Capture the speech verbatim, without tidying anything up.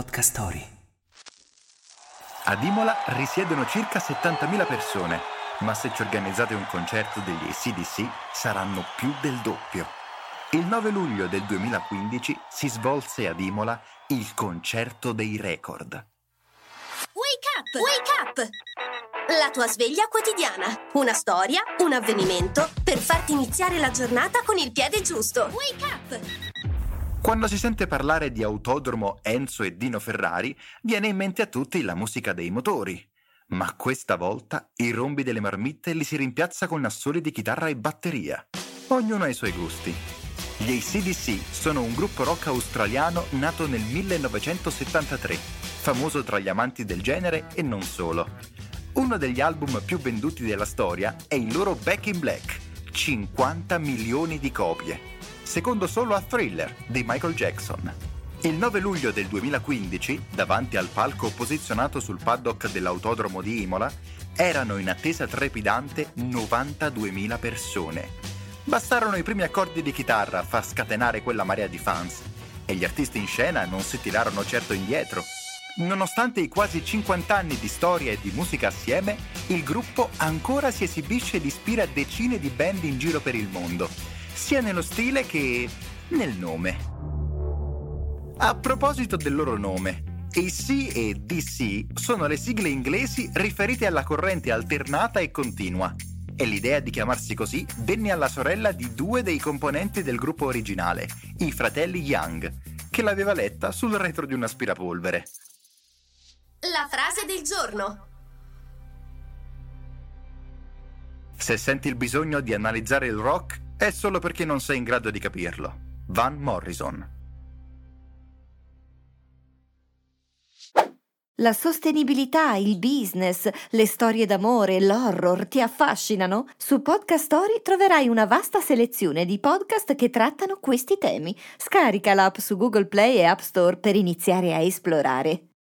Podcastory. Ad Imola risiedono circa settantamila persone, ma se ci organizzate un concerto degli A C D C saranno più del doppio. Il nove luglio del duemilaquindici si svolse ad Imola il concerto dei record. Wake up! Wake up! La tua sveglia quotidiana. Una storia, un avvenimento per farti iniziare la giornata con il piede giusto. Wake up! Quando si sente parlare di autodromo Enzo e Dino Ferrari, viene in mente a tutti la musica dei motori. Ma questa volta i rombi delle marmitte li si rimpiazza con assoli di chitarra e batteria. Ognuno ha i suoi gusti. Gli A C D C sono un gruppo rock australiano nato nel millenovecentosettantatré, famoso tra gli amanti del genere e non solo. Uno degli album più venduti della storia è il loro Back in Black, cinquanta milioni di copie. Secondo solo a Thriller di Michael Jackson. Il nove luglio del duemilaquindici, davanti al palco posizionato sul paddock dell'autodromo di Imola, erano in attesa trepidante novantaduemila persone. Bastarono i primi accordi di chitarra a far scatenare quella marea di fans, e gli artisti in scena non si tirarono certo indietro. Nonostante i quasi cinquanta anni di storia e di musica assieme, il gruppo ancora si esibisce ed ispira decine di band in giro per il mondo, sia nello stile che nel nome. A proposito del loro nome, A C e D C sono le sigle inglesi riferite alla corrente alternata e continua, e l'idea di chiamarsi così venne alla sorella di due dei componenti del gruppo originale, i fratelli Young, che l'aveva letta sul retro di un aspirapolvere. La frase del giorno. Se senti il bisogno di analizzare il rock, è solo perché non sei in grado di capirlo. Van Morrison. La sostenibilità, il business, le storie d'amore, l'horror ti affascinano? Su Podcastory troverai una vasta selezione di podcast che trattano questi temi. Scarica l'app su Google Play e App Store per iniziare a esplorare.